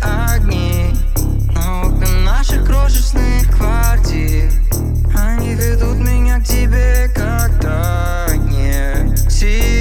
огни на окна наших крошечных квартир. Они ведут меня к тебе, когда нет сил.